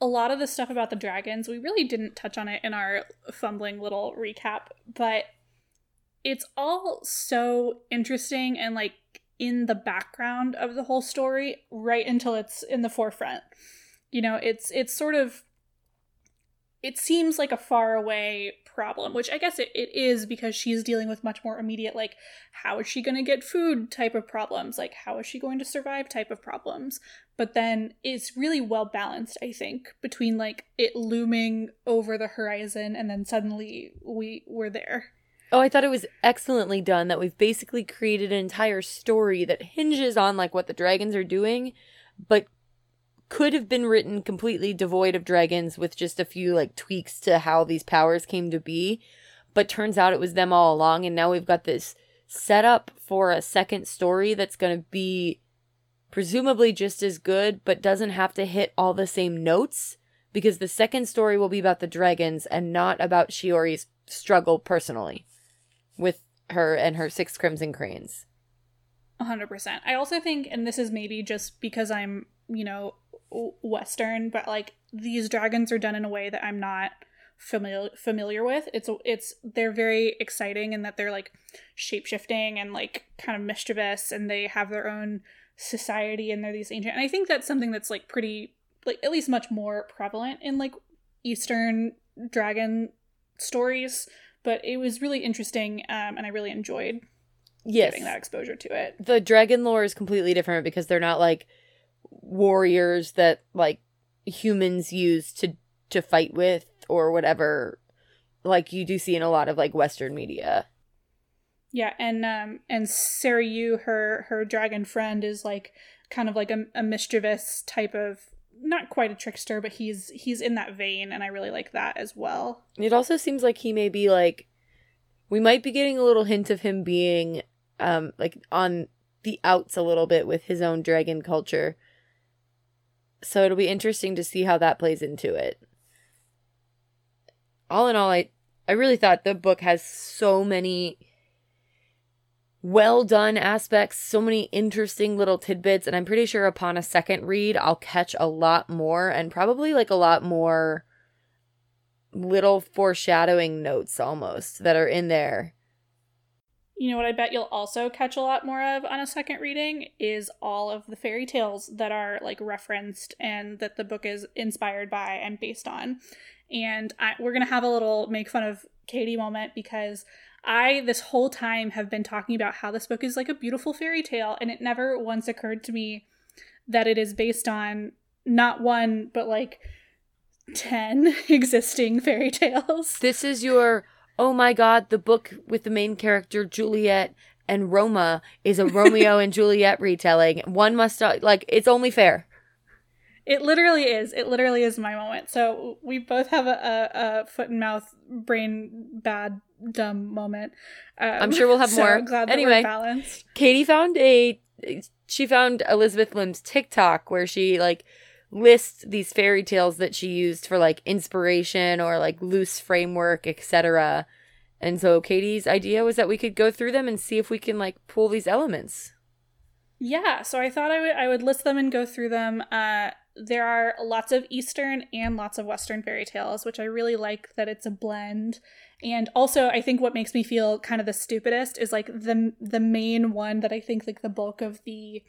a lot of the stuff about the dragons, we really didn't touch on it in our fumbling little recap, but it's all so interesting and, like, in the background of the whole story right until it's in the forefront. You know, it's it's sort of, it seems like a far away problem, which I guess it, it is, because she's dealing with much more immediate, like, how is she going to get food type of problems, like, how is she going to survive type of problems. But then it's really well balanced, I think, between, like, it looming over the horizon and then suddenly we were there. Oh, I thought it was excellently done that we've basically created an entire story that hinges on, like, what the dragons are doing, but could have been written completely devoid of dragons with just a few, like, tweaks to how these powers came to be. But turns out it was them all along, and now we've got this setup for a second story that's going to be presumably just as good, but doesn't have to hit all the same notes, because the second story will be about the dragons and not about Shiori's struggle personally with her and her Six Crimson Cranes. one hundred percent. I also think, and this is maybe just because I'm, you know, Western, but, like, these dragons are done in a way that I'm not familiar familiar with. It's, it's, they're very exciting in that they're, like, shape-shifting and, like, kind of mischievous, and they have their own society, and they're these ancient. And I think that's something that's like pretty, like at least much more prevalent in like Eastern dragon stories. But it was really interesting, um, and I really enjoyed yes. getting that exposure to it. The dragon lore is completely different because they're not like warriors that like humans use to to fight with or whatever, like you do see in a lot of like Western media. Yeah, and um, and Sariyu, her her dragon friend, is like kind of like a, a mischievous type of, not quite a trickster, but he's he's in that vein, and I really like that as well. It also seems like he may be like, we might be getting a little hint of him being um like on the outs a little bit with his own dragon culture. So it'll be interesting to see how that plays into it. All in all, I, I really thought the book has so many well done aspects, so many interesting little tidbits, and I'm pretty sure upon a second read, I'll catch a lot more and probably like a lot more little foreshadowing notes almost that are in there. You know what I bet you'll also catch a lot more of on a second reading is all of the fairy tales that are like referenced and that the book is inspired by and based on. And I, we're going to have a little make fun of Katie moment because I, this whole time, have been talking about how this book is like a beautiful fairy tale. And it never once occurred to me that it is based on not one, but like ten existing fairy tales. This is your... oh my god, the book with the main character Juliet and Roma is a Romeo and Juliet retelling. One must, like, it's only fair. It literally is. It literally is my moment. So we both have a, a, a foot and mouth, brain, bad, dumb moment. Um, I'm sure we'll have so more. I'm glad that anyway, we're balanced. Katie found a, she found Elizabeth Lim's TikTok where she, like, lists these fairy tales that she used for like inspiration or like loose framework, et cetera. And so Katie's idea was that we could go through them and see if we can like pull these elements. Yeah, so I thought I would I would list them and go through them. Uh, there are lots of Eastern and lots of Western fairy tales, which I really like that it's a blend. And also, I think what makes me feel kind of the stupidest is like the the main one that I think like the bulk of the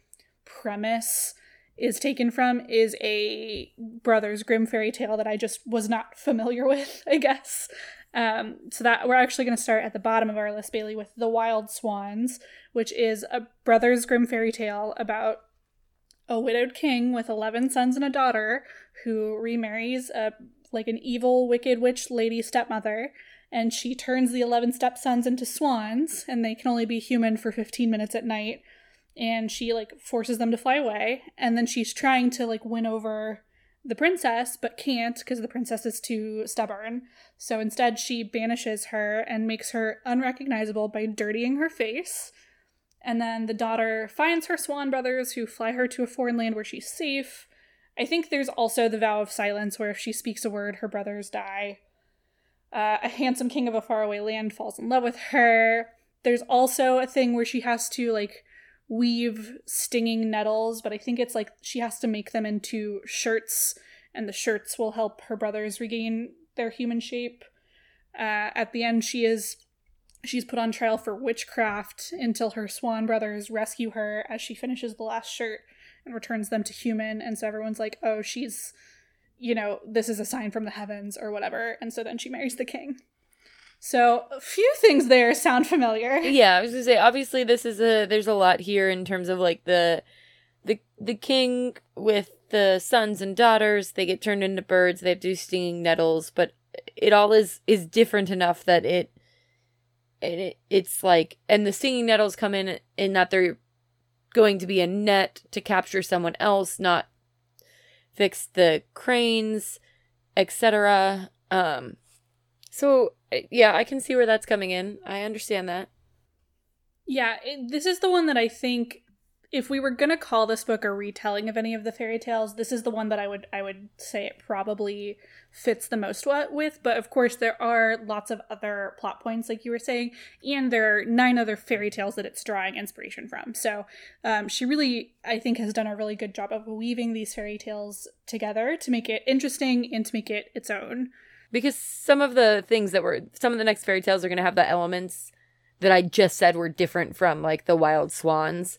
premise is taken from is a Brothers Grimm fairy tale that I just was not familiar with, I guess. Um, so that we're actually going to start at the bottom of our list, Bailey, with The Wild Swans, which is a Brothers Grimm fairy tale about a widowed king with eleven sons and a daughter who remarries a like an evil, wicked witch lady stepmother, and she turns the eleven stepsons into swans, and they can only be human for fifteen minutes at night. And she, like, forces them to fly away. And then she's trying to, like, win over the princess, but can't because the princess is too stubborn. So instead she banishes her and makes her unrecognizable by dirtying her face. And then the daughter finds her swan brothers who fly her to a foreign land where she's safe. I think there's also the vow of silence where if she speaks a word, her brothers die. Uh, a handsome king of a faraway land falls in love with her. There's also a thing where she has to, like... weave stinging nettles, but I think it's like she has to make them into shirts, and the shirts will help her brothers regain their human shape. Uh, at the end, she is she's put on trial for witchcraft until her swan brothers rescue her as she finishes the last shirt and returns them to human. And so everyone's like, oh, she's, you know, this is a sign from the heavens or whatever. And so then she marries the king. So a few things there sound familiar. Yeah, I was gonna say obviously this is a there's a lot here in terms of like the the the king with the sons and daughters, they get turned into birds, they have to do stinging nettles, but it all is, is different enough that it, it it's like, and the stinging nettles come in in that they're going to be a net to capture someone else, not fix the cranes, et cetera. Um So, yeah, I can see where that's coming in. I understand that. Yeah, it, this is the one that I think if we were going to call this book a retelling of any of the fairy tales, this is the one that I would I would say it probably fits the most what with. But, of course, there are lots of other plot points, like you were saying, and there are nine other fairy tales that it's drawing inspiration from. So um, she really, I think, has done a really good job of weaving these fairy tales together to make it interesting and to make it its own. Because some of the things that were, some of the next fairy tales are going to have the elements that I just said were different from, like, the Wild Swans.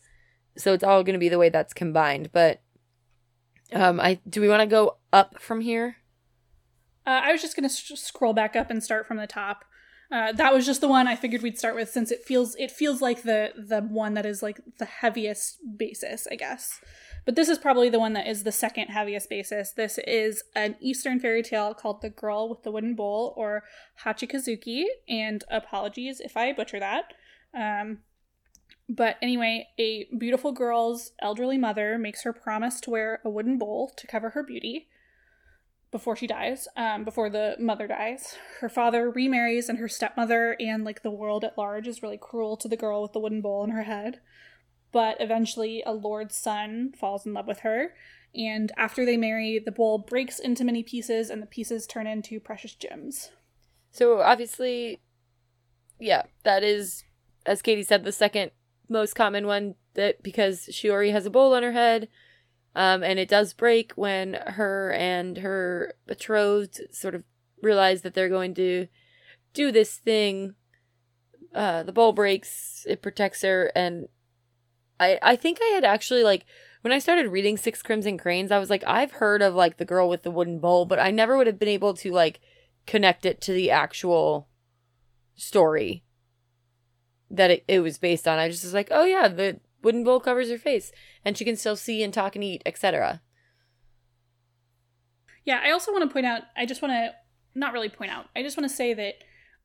So it's all going to be the way that's combined. But um, I do we want to go up from here? Uh, I was just going to sh- scroll back up and start from the top. Uh, that was just the one I figured we'd start with, since it feels it feels like the the one that is like the heaviest basis, I guess. But this is probably the one that is the second heaviest basis. This is an Eastern fairy tale called The Girl with the Wooden Bowl, or Hachikazuki, and apologies if I butcher that. Um, but anyway, a beautiful girl's elderly mother makes her promise to wear a wooden bowl to cover her beauty before she dies, um, before the mother dies. Her father remarries, and her stepmother and like the world at large is really cruel to the girl with the wooden bowl in her head. But eventually a lord's son falls in love with her, and after they marry, the bowl breaks into many pieces, and the pieces turn into precious gems. So obviously, yeah, that is, as Katie said, the second most common one, that because Shiori has a bowl on her head, um, and it does break when her and her betrothed sort of realize that they're going to do this thing. Uh, the bowl breaks, it protects her, and I, I think I had actually, like, when I started reading Six Crimson Cranes, I was like, I've heard of, like, the girl with the wooden bowl, but I never would have been able to, like, connect it to the actual story that it, it was based on. I just was like, oh, yeah, the wooden bowl covers her face, and she can still see and talk and eat, et cetera. Yeah, I also want to point out, I just want to, not really point out, I just want to say that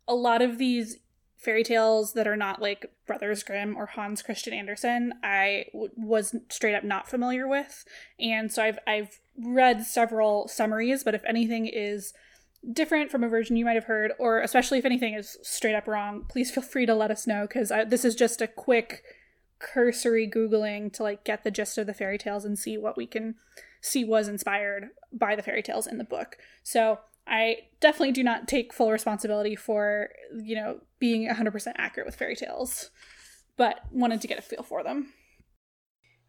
a lot of these fairy tales that are not like Brothers Grimm or Hans Christian Andersen, I w- was straight up not familiar with, and so I've I've read several summaries. But if anything is different from a version you might have heard, or especially if anything is straight up wrong, please feel free to let us know, because this is just a quick cursory Googling to like get the gist of the fairy tales and see what we can see was inspired by the fairy tales in the book. So I definitely do not take full responsibility for, you know, being one hundred percent accurate with fairy tales, but wanted to get a feel for them.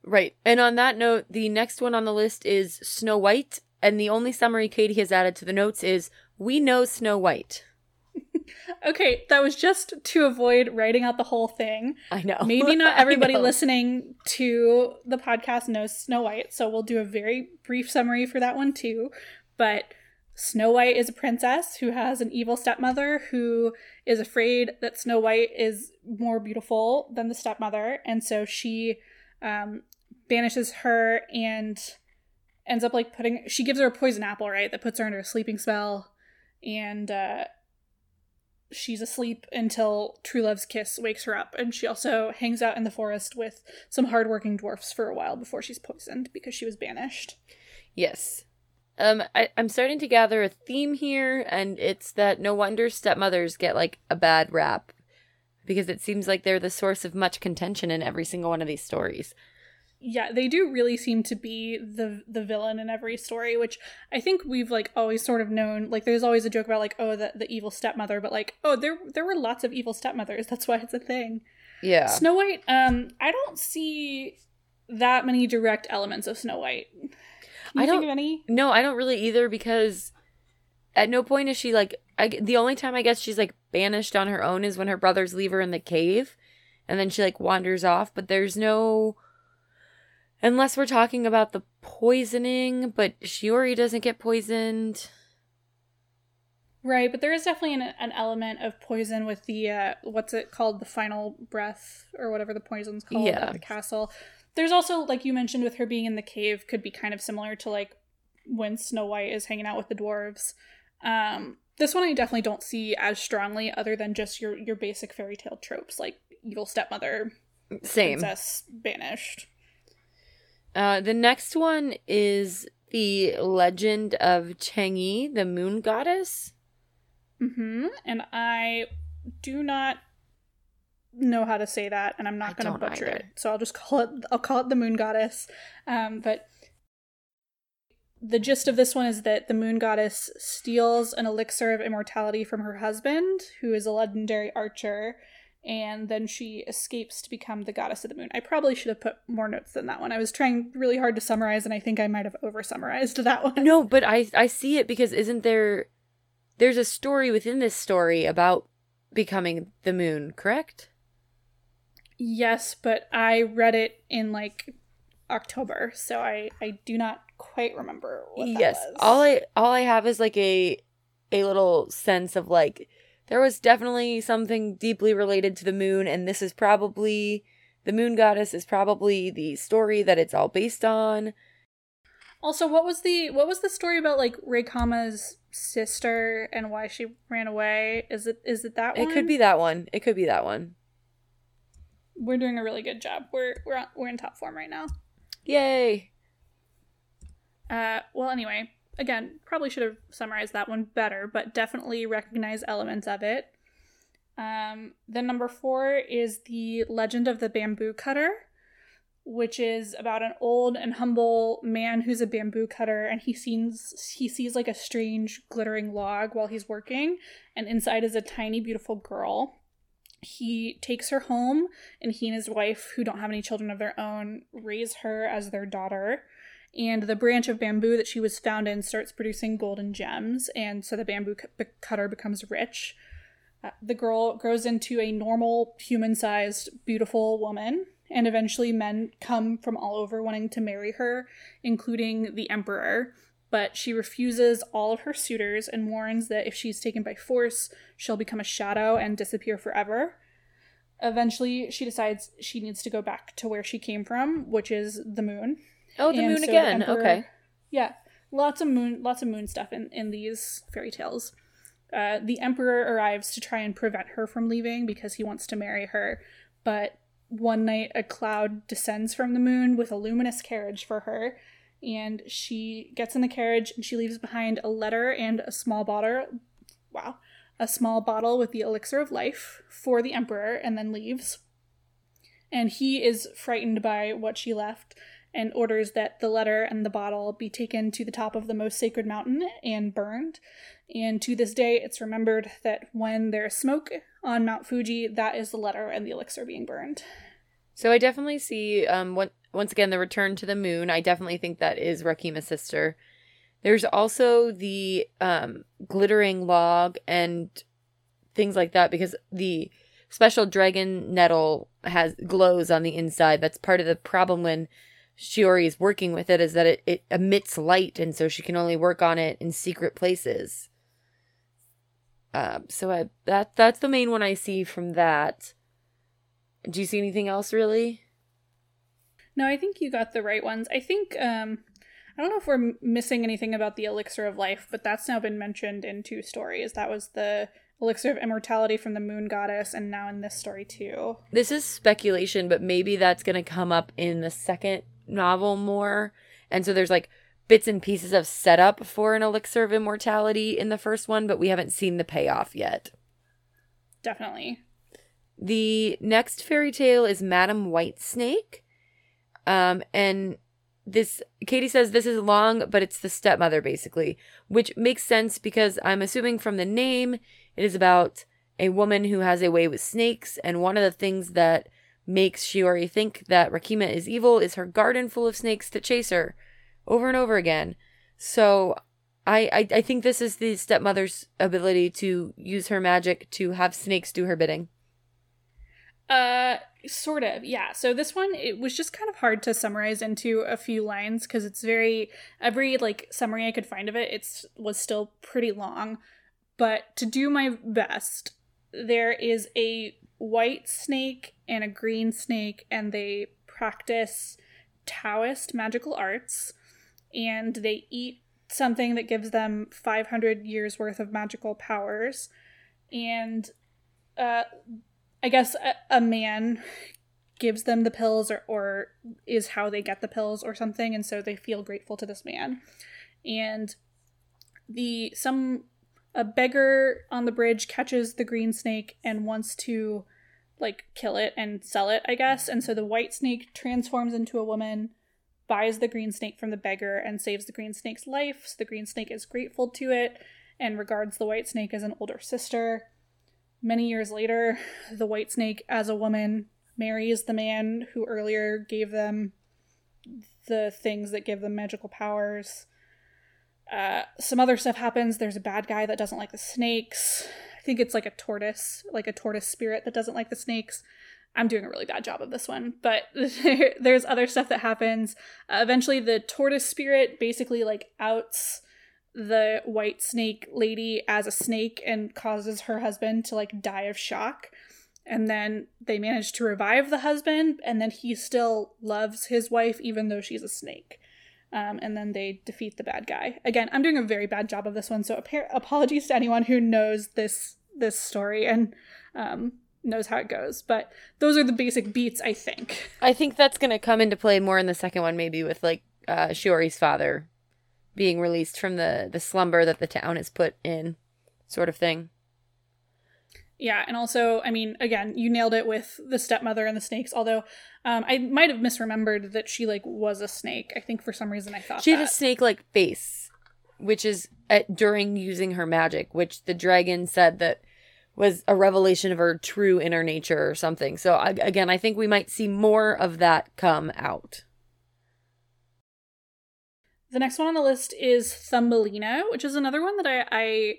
Right. And on that note, the next one on the list is Snow White, and the only summary Katie has added to the notes is, "We know Snow White." Okay, that was just to avoid writing out the whole thing. I know. Maybe not everybody listening to the podcast knows Snow White, so we'll do a very brief summary for that one too, but Snow White is a princess who has an evil stepmother who is afraid that Snow White is more beautiful than the stepmother. And so she um, banishes her and ends up like putting, she gives her a poison apple, right? That puts her under a sleeping spell. And uh, she's asleep until true love's kiss wakes her up. And she also hangs out in the forest with some hardworking dwarfs for a while before she's poisoned because she was banished. Yes. Um, I, I'm starting to gather a theme here, and it's that no wonder stepmothers get, like, a bad rap, because it seems like they're the source of much contention in every single one of these stories. Yeah, they do really seem to be the the villain in every story, which I think we've, like, always sort of known. Like, there's always a joke about, like, oh, the, the evil stepmother, but, like, oh, there there were lots of evil stepmothers. That's why it's a thing. Yeah. Snow White, um, I don't see that many direct elements of Snow White. Can you I don't think of any? No, I don't really either, because at no point is she like, I, the only time I guess she's like banished on her own is when her brothers leave her in the cave, and then she like wanders off. But there's no, unless we're talking about the poisoning, but Shiori doesn't get poisoned. Right, but there is definitely an, an element of poison with the, uh, what's it called? The final breath or whatever the poison's called yeah. at the castle. There's also, like you mentioned, with her being in the cave, could be kind of similar to, like, when Snow White is hanging out with the dwarves. Um, this one I definitely don't see as strongly, other than just your, your basic fairy tale tropes, like evil stepmother, Same. princess, banished. Uh, the next one is The Legend of Chang'e, the moon goddess. Mm-hmm, and I do not know how to say that, and I'm not going to butcher either. it. So I'll just call it, I'll call it the moon goddess. Um, but the gist of this one is that the moon goddess steals an elixir of immortality from her husband, who is a legendary archer, and then she escapes to become the goddess of the moon. I probably should have put more notes than that one. I was trying really hard to summarize, and I think I might have over-summarized that one. No, but I, I see it, because isn't there, there's a story within this story about becoming the moon, correct? Yes, but I read it in like October, so I, I do not quite remember what that yes. was. All I all I have is like a a little sense of like there was definitely something deeply related to the moon, and this is probably the moon goddess is probably the story that it's all based on. Also, what was the what was the story about like Raikama's sister and why she ran away? Is it is it that one? It could be that one. It could be that one. We're doing a really good job. We're we're on, we're in top form right now. Yay. Uh, well, anyway, again, probably should have summarized that one better, but definitely recognize elements of it. Um, then number four is The Legend of the Bamboo Cutter, which is about an old and humble man who's a bamboo cutter, and he sees he sees like a strange glittering log while he's working, and inside is a tiny beautiful girl. He takes her home, and he and his wife, who don't have any children of their own, raise her as their daughter. And the branch of bamboo that she was found in starts producing golden gems, and so the bamboo cutter becomes rich. Uh, the girl grows into a normal, human-sized, beautiful woman, and eventually men come from all over wanting to marry her, including the emperor. But she refuses all of her suitors and warns that if she's taken by force, she'll become a shadow and disappear forever. Eventually, she decides she needs to go back to where she came from, which is the moon. Oh, the and moon so again. The emperor, okay. Yeah. Lots of moon lots of moon stuff in, in these fairy tales. Uh, the emperor arrives to try and prevent her from leaving because he wants to marry her. But one night, a cloud descends from the moon with a luminous carriage for her. And she gets in the carriage, and she leaves behind a letter and a small bottle. Wow. A small bottle with the elixir of life for the emperor, and then leaves. And he is frightened by what she left, and orders that the letter and the bottle be taken to the top of the most sacred mountain and burned. And to this day, it's remembered that when there's smoke on Mount Fuji, that is the letter and the elixir being burned. So I definitely see, um, what, once again, the return to the moon. I definitely think that is Rakima's sister. There's also the um, glittering log and things like that, because the special dragon nettle has glows on the inside. That's part of the problem when Shiori is working with it, is that it, it emits light, and so she can only work on it in secret places. Uh, so I, that that's the main one I see from that. Do you see anything else, really? No, I think you got the right ones. I think, um, I don't know if we're missing anything about the elixir of life, but that's now been mentioned in two stories. That was the elixir of immortality from the moon goddess, and now in this story, too. This is speculation, but maybe that's going to come up in the second novel more. And so there's like bits and pieces of setup for an elixir of immortality in the first one, but we haven't seen the payoff yet. Definitely. The next fairy tale is Madam White Snake. Um, and this, Katie says this is long, but it's the stepmother basically, which makes sense because I'm assuming from the name, it is about a woman who has a way with snakes. And one of the things that makes Shiori think that Raikama is evil is her garden full of snakes that chase her over and over again. So I, I, I think this is the stepmother's ability to use her magic to have snakes do her bidding. Uh, sort of, yeah. So this one, it was just kind of hard to summarize into a few lines because it's very, every like summary I could find of it, it's was still pretty long. But to do my best, there is a white snake and a green snake, and they practice Taoist magical arts, and they eat something that gives them five hundred years worth of magical powers. And, uh... I guess a, a man gives them the pills or, or is how they get the pills or something. And so they feel grateful to this man. And the some a beggar on the bridge catches the green snake and wants to like kill it and sell it, I guess. And so the white snake transforms into a woman, buys the green snake from the beggar, and saves the green snake's life. So the green snake is grateful to it and regards the white snake as an older sister. Many years later, the white snake, as a woman, marries the man who earlier gave them the things that give them magical powers. Uh, some other stuff happens. There's a bad guy that doesn't like the snakes. I think it's like a tortoise, like a tortoise spirit that doesn't like the snakes. I'm doing a really bad job of this one, but there's other stuff that happens. Uh, eventually, the tortoise spirit basically like outs the white snake lady as a snake and causes her husband to like die of shock. And then they manage to revive the husband, and then he still loves his wife even though she's a snake. Um, and then they defeat the bad guy. Again, I'm doing a very bad job of this one, so ap- apologies to anyone who knows this this story and um, knows how it goes. But those are the basic beats, I think. I think that's going to come into play more in the second one, maybe with like uh, Shiori's father being released from the, the slumber that the town has put in, sort of thing. Yeah, and also, I mean, again, you nailed it with the stepmother and the snakes, although um, I might have misremembered that she, like, was a snake. I think for some reason I thought She had that. a snake-like face, which is at, during using her magic, which the dragon said that was a revelation of her true inner nature or something. So, again, I think we might see more of that come out. The next one on the list is Thumbelina, which is another one that I... I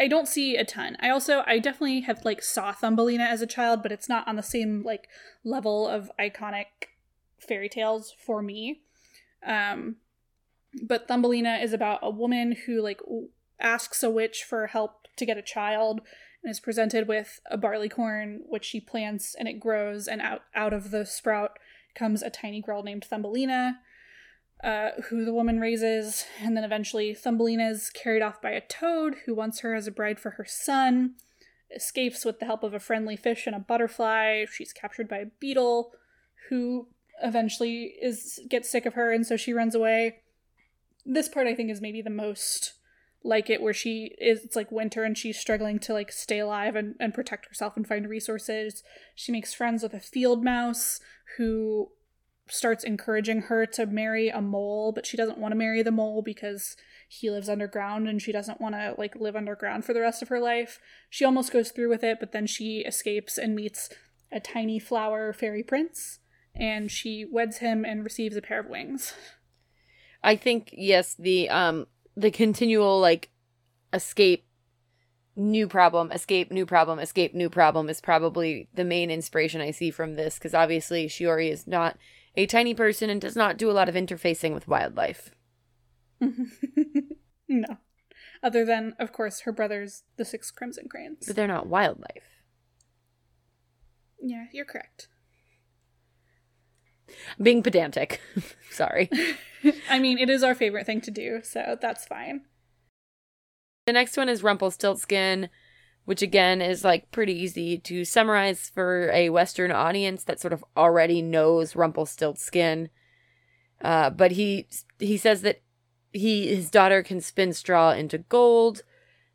I don't see a ton. I also, I definitely have, like, saw Thumbelina as a child, but it's not on the same, like, level of iconic fairy tales for me. Um, but Thumbelina is about a woman who, like, asks a witch for help to get a child and is presented with a barley corn, which she plants, and it grows, and out, out of the sprout comes a tiny girl named Thumbelina, Uh, who the woman raises, and then eventually Thumbelina's carried off by a toad who wants her as a bride for her son, escapes with the help of a friendly fish and a butterfly. She's captured by a beetle who eventually is gets sick of her, and so she runs away. This part, I think, is maybe the most like it, where she is, it's like winter and she's struggling to like stay alive and, and protect herself and find resources. She makes friends with a field mouse who starts encouraging her to marry a mole, but she doesn't want to marry the mole because he lives underground and she doesn't want to like live underground for the rest of her life. She almost goes through with it, but then she escapes and meets a tiny flower fairy prince, and she weds him and receives a pair of wings. I think, yes, the um the continual like escape, new problem, escape, new problem, escape, new problem is probably the main inspiration I see from this, because obviously Shiori is not a tiny person and does not do a lot of interfacing with wildlife. No. Other than, of course, her brothers, the Six Crimson Cranes. But they're not wildlife. Yeah, you're correct. Being pedantic. Sorry. I mean, it is our favorite thing to do, so that's fine. The next one is Rumpelstiltskin, which again is like pretty easy to summarize for a Western audience that sort of already knows Rumpelstiltskin. Uh, but he he says that he his daughter can spin straw into gold.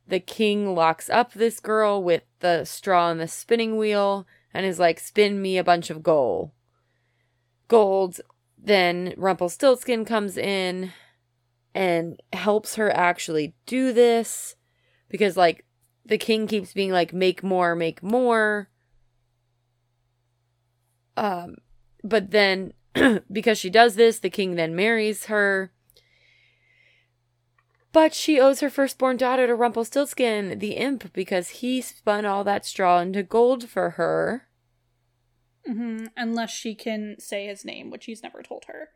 The king locks up this girl with the straw and the spinning wheel and is like, spin me a bunch of gold. Gold. Then Rumpelstiltskin comes in and helps her actually do this, because like the king keeps being like, make more, make more. Um, but then, because she does this, the king then marries her. But she owes her firstborn daughter to Rumpelstiltskin, the imp, because he spun all that straw into gold for her. Mm-hmm. Unless she can say his name, which he's never told her.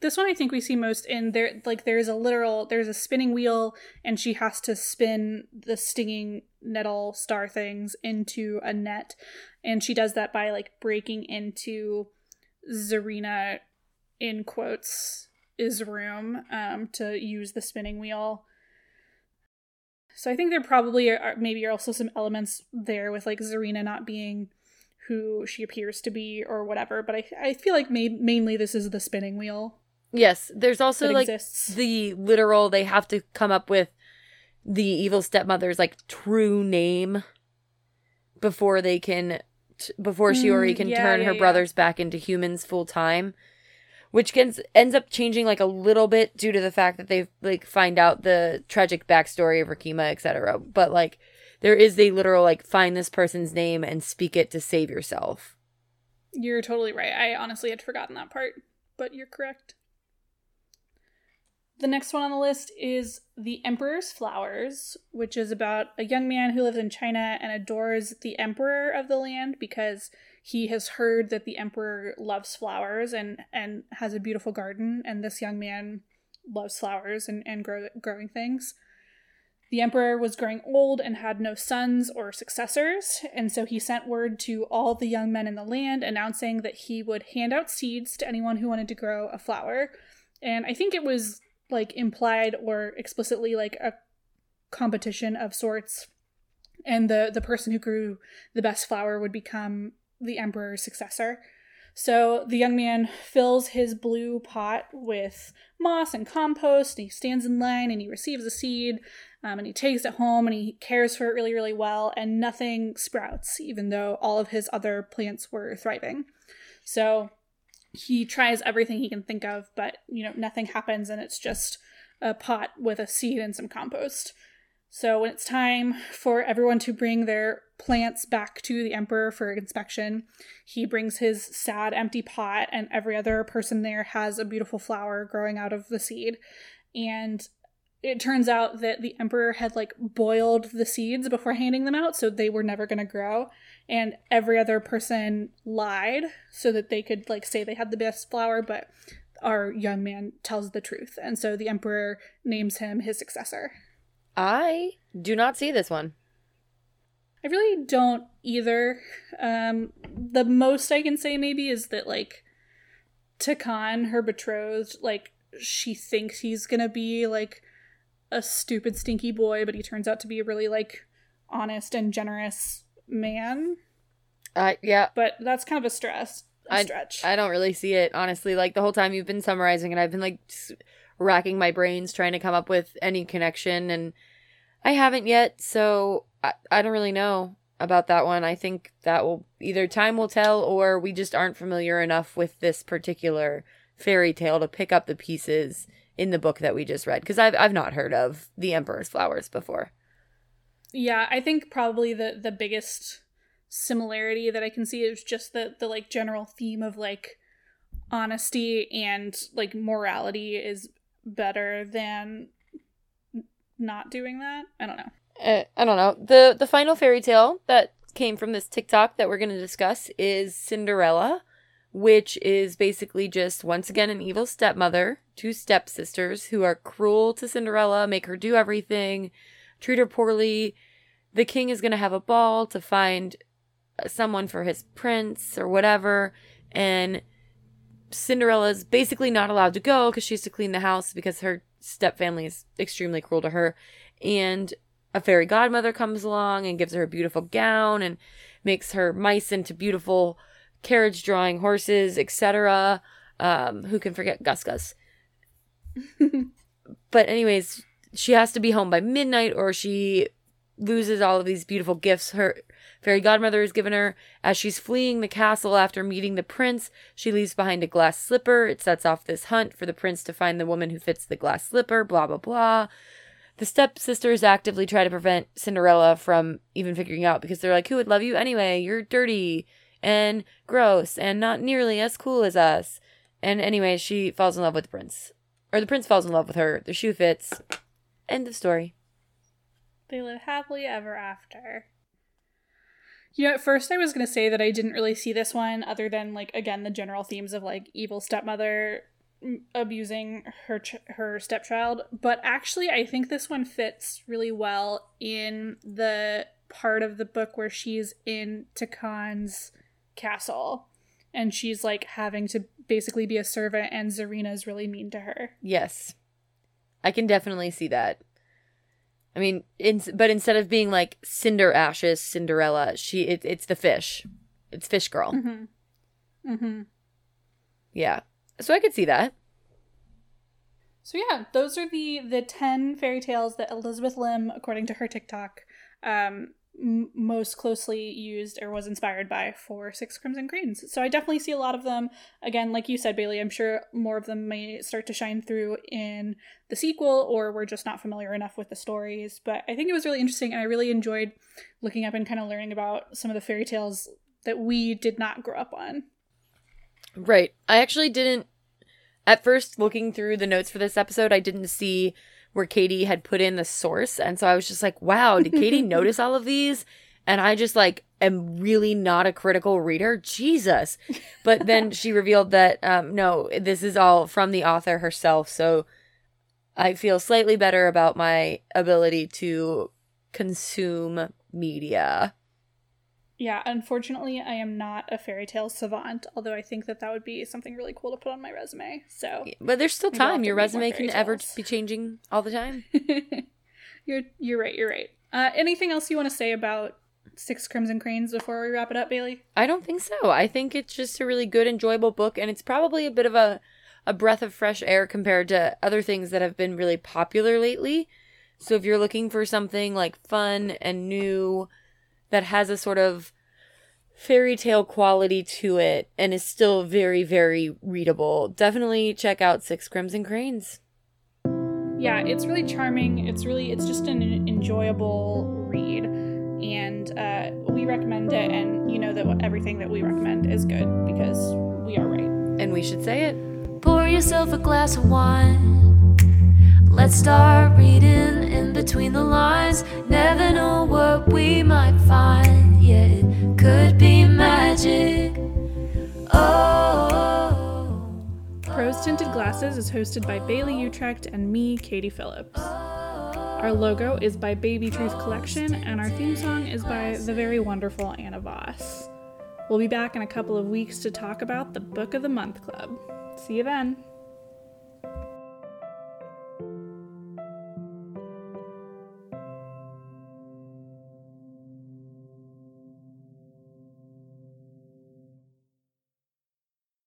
This one I think we see most in there, like there's a literal, there's a spinning wheel and she has to spin the stinging nettle star things into a net. And she does that by like breaking into Zarina, in quotes, is room um, to use the spinning wheel. So I think there probably are maybe are also some elements there with like Zarina not being who she appears to be or whatever. But I I feel like ma- mainly this is the spinning wheel. Yes, there's also like exists. The literal, they have to come up with the evil stepmother's like true name before they can, t- before Shiori can mm, yeah, turn yeah, her yeah. brothers back into humans full time, which gets, ends up changing like a little bit due to the fact that they like find out the tragic backstory of Raikama, et cetera. But like there is the literal like find this person's name and speak it to save yourself. You're totally right. I honestly had forgotten that part, but you're correct. The next one on the list is The Emperor's Flowers, which is about a young man who lives in China and adores the emperor of the land because he has heard that the emperor loves flowers and, and has a beautiful garden, and this young man loves flowers and, and grow, growing things. The emperor was growing old and had no sons or successors, and so he sent word to all the young men in the land announcing that he would hand out seeds to anyone who wanted to grow a flower. And I think it was like implied or explicitly like a competition of sorts, and the the person who grew the best flower would become the emperor's successor. So the young man fills his blue pot with moss and compost, and he stands in line and he receives a seed, um, and he takes it home and he cares for it really, really well, and nothing sprouts, even though all of his other plants were thriving. So he tries everything he can think of, but, you know, nothing happens, and it's just a pot with a seed and some compost. So when it's time for everyone to bring their plants back to the emperor for inspection, he brings his sad, empty pot, and every other person there has a beautiful flower growing out of the seed. And it turns out that the emperor had like boiled the seeds before handing them out, so they were never going to grow. And every other person lied so that they could like say they had the best flower, but our young man tells the truth. And so the emperor names him his successor. I do not see this one. I really don't either. Um, the most I can say maybe is that like Takkan, her betrothed, like she thinks he's going to be like a stupid stinky boy, but he turns out to be a really like honest and generous man. Uh yeah, but that's kind of a stress a I, stretch. I don't really see it, honestly. Like the whole time you've been summarizing it, I've been like s- racking my brains trying to come up with any connection, and I haven't yet, so I, I don't really know about that one. I think that will either time will tell, or we just aren't familiar enough with this particular fairy tale to pick up the pieces in the book that we just read, because I've I've not heard of The Emperor's Flowers before. Yeah, I think probably the, the biggest similarity that I can see is just the, the like general theme of like honesty and like morality is better than not doing that. I don't know. Uh, I don't know. The the final fairy tale that came from this TikTok that we're going to discuss is Cinderella, which is basically just, once again, an evil stepmother, two stepsisters who are cruel to Cinderella, make her do everything, treat her poorly. The king is going to have a ball to find someone for his prince or whatever, and Cinderella's basically not allowed to go because she has to clean the house because her stepfamily is extremely cruel to her. And a fairy godmother comes along and gives her a beautiful gown and makes her mice into beautiful carriage drawing horses, et cetera. Um, who can forget Gus Gus? But anyways, she has to be home by midnight or she loses all of these beautiful gifts her fairy godmother has given her. As she's fleeing the castle after meeting the prince, she leaves behind a glass slipper. It sets off this hunt for the prince to find the woman who fits the glass slipper, blah, blah, blah. The stepsisters actively try to prevent Cinderella from even figuring out because they're like, who would love you anyway? You're dirty and gross and not nearly as cool as us. And anyway, she falls in love with the prince. Or the prince falls in love with her. The shoe fits. End of story. They live happily ever after. You know, at first I was going to say that I didn't really see this one other than, like, again, the general themes of, like, evil stepmother abusing her ch- her stepchild. But actually, I think this one fits really well in the part of the book where she's in Takkan's castle and she's like having to basically be a servant, and Zarina's really mean to her. Yes, I can definitely see that. I mean, in, but instead of being like cinder ashes Cinderella, she it, it's the fish it's fish girl. Mm-hmm. Mm-hmm. Yeah, so I could see that. So yeah, those are the the ten fairy tales that Elizabeth Lim, according to her TikTok, um most closely used or was inspired by for Six Crimson Cranes. So I definitely see a lot of them. Again, like you said, Bailey, I'm sure more of them may start to shine through in the sequel, or we're just not familiar enough with the stories. But I think it was really interesting, and I really enjoyed looking up and kind of learning about some of the fairy tales that we did not grow up on. Right. I actually didn't At first, looking through the notes for this episode, I didn't see where Katie had put in the source. And so I was just like, wow, did Katie notice all of these? And I just like am really not a critical reader. Jesus. But then she revealed that, um, no, this is all from the author herself. So I feel slightly better about my ability to consume media. Yeah, unfortunately, I am not a fairy tale savant, although I think that that would be something really cool to put on my resume. So, yeah, but there's still time. Your resume can ever be changing all the time. you're you're right. You're right. Uh, anything else you want to say about Six Crimson Cranes before we wrap it up, Bailey? I don't think so. I think it's just a really good, enjoyable book, and it's probably a bit of a, a breath of fresh air compared to other things that have been really popular lately. So if you're looking for something like fun and new that has a sort of fairy tale quality to it and is still very, very readable, definitely check out Six Crimson Cranes. Yeah, it's really charming. It's really, it's just an enjoyable read. And uh, we recommend it. And you know that everything that we recommend is good because we are right. And we should say it. Pour yourself a glass of wine. Let's start reading in between the lines. Never know what we might find. Yeah, it could be magic. Oh. Prose Tinted Glasses is hosted by Bailey Utrecht and me, Katie Phillips. Our logo is by Baby Truth Collection, and our theme song is by the very wonderful Anna Voss. We'll be back in a couple of weeks to talk about the Book of the Month Club. See you then.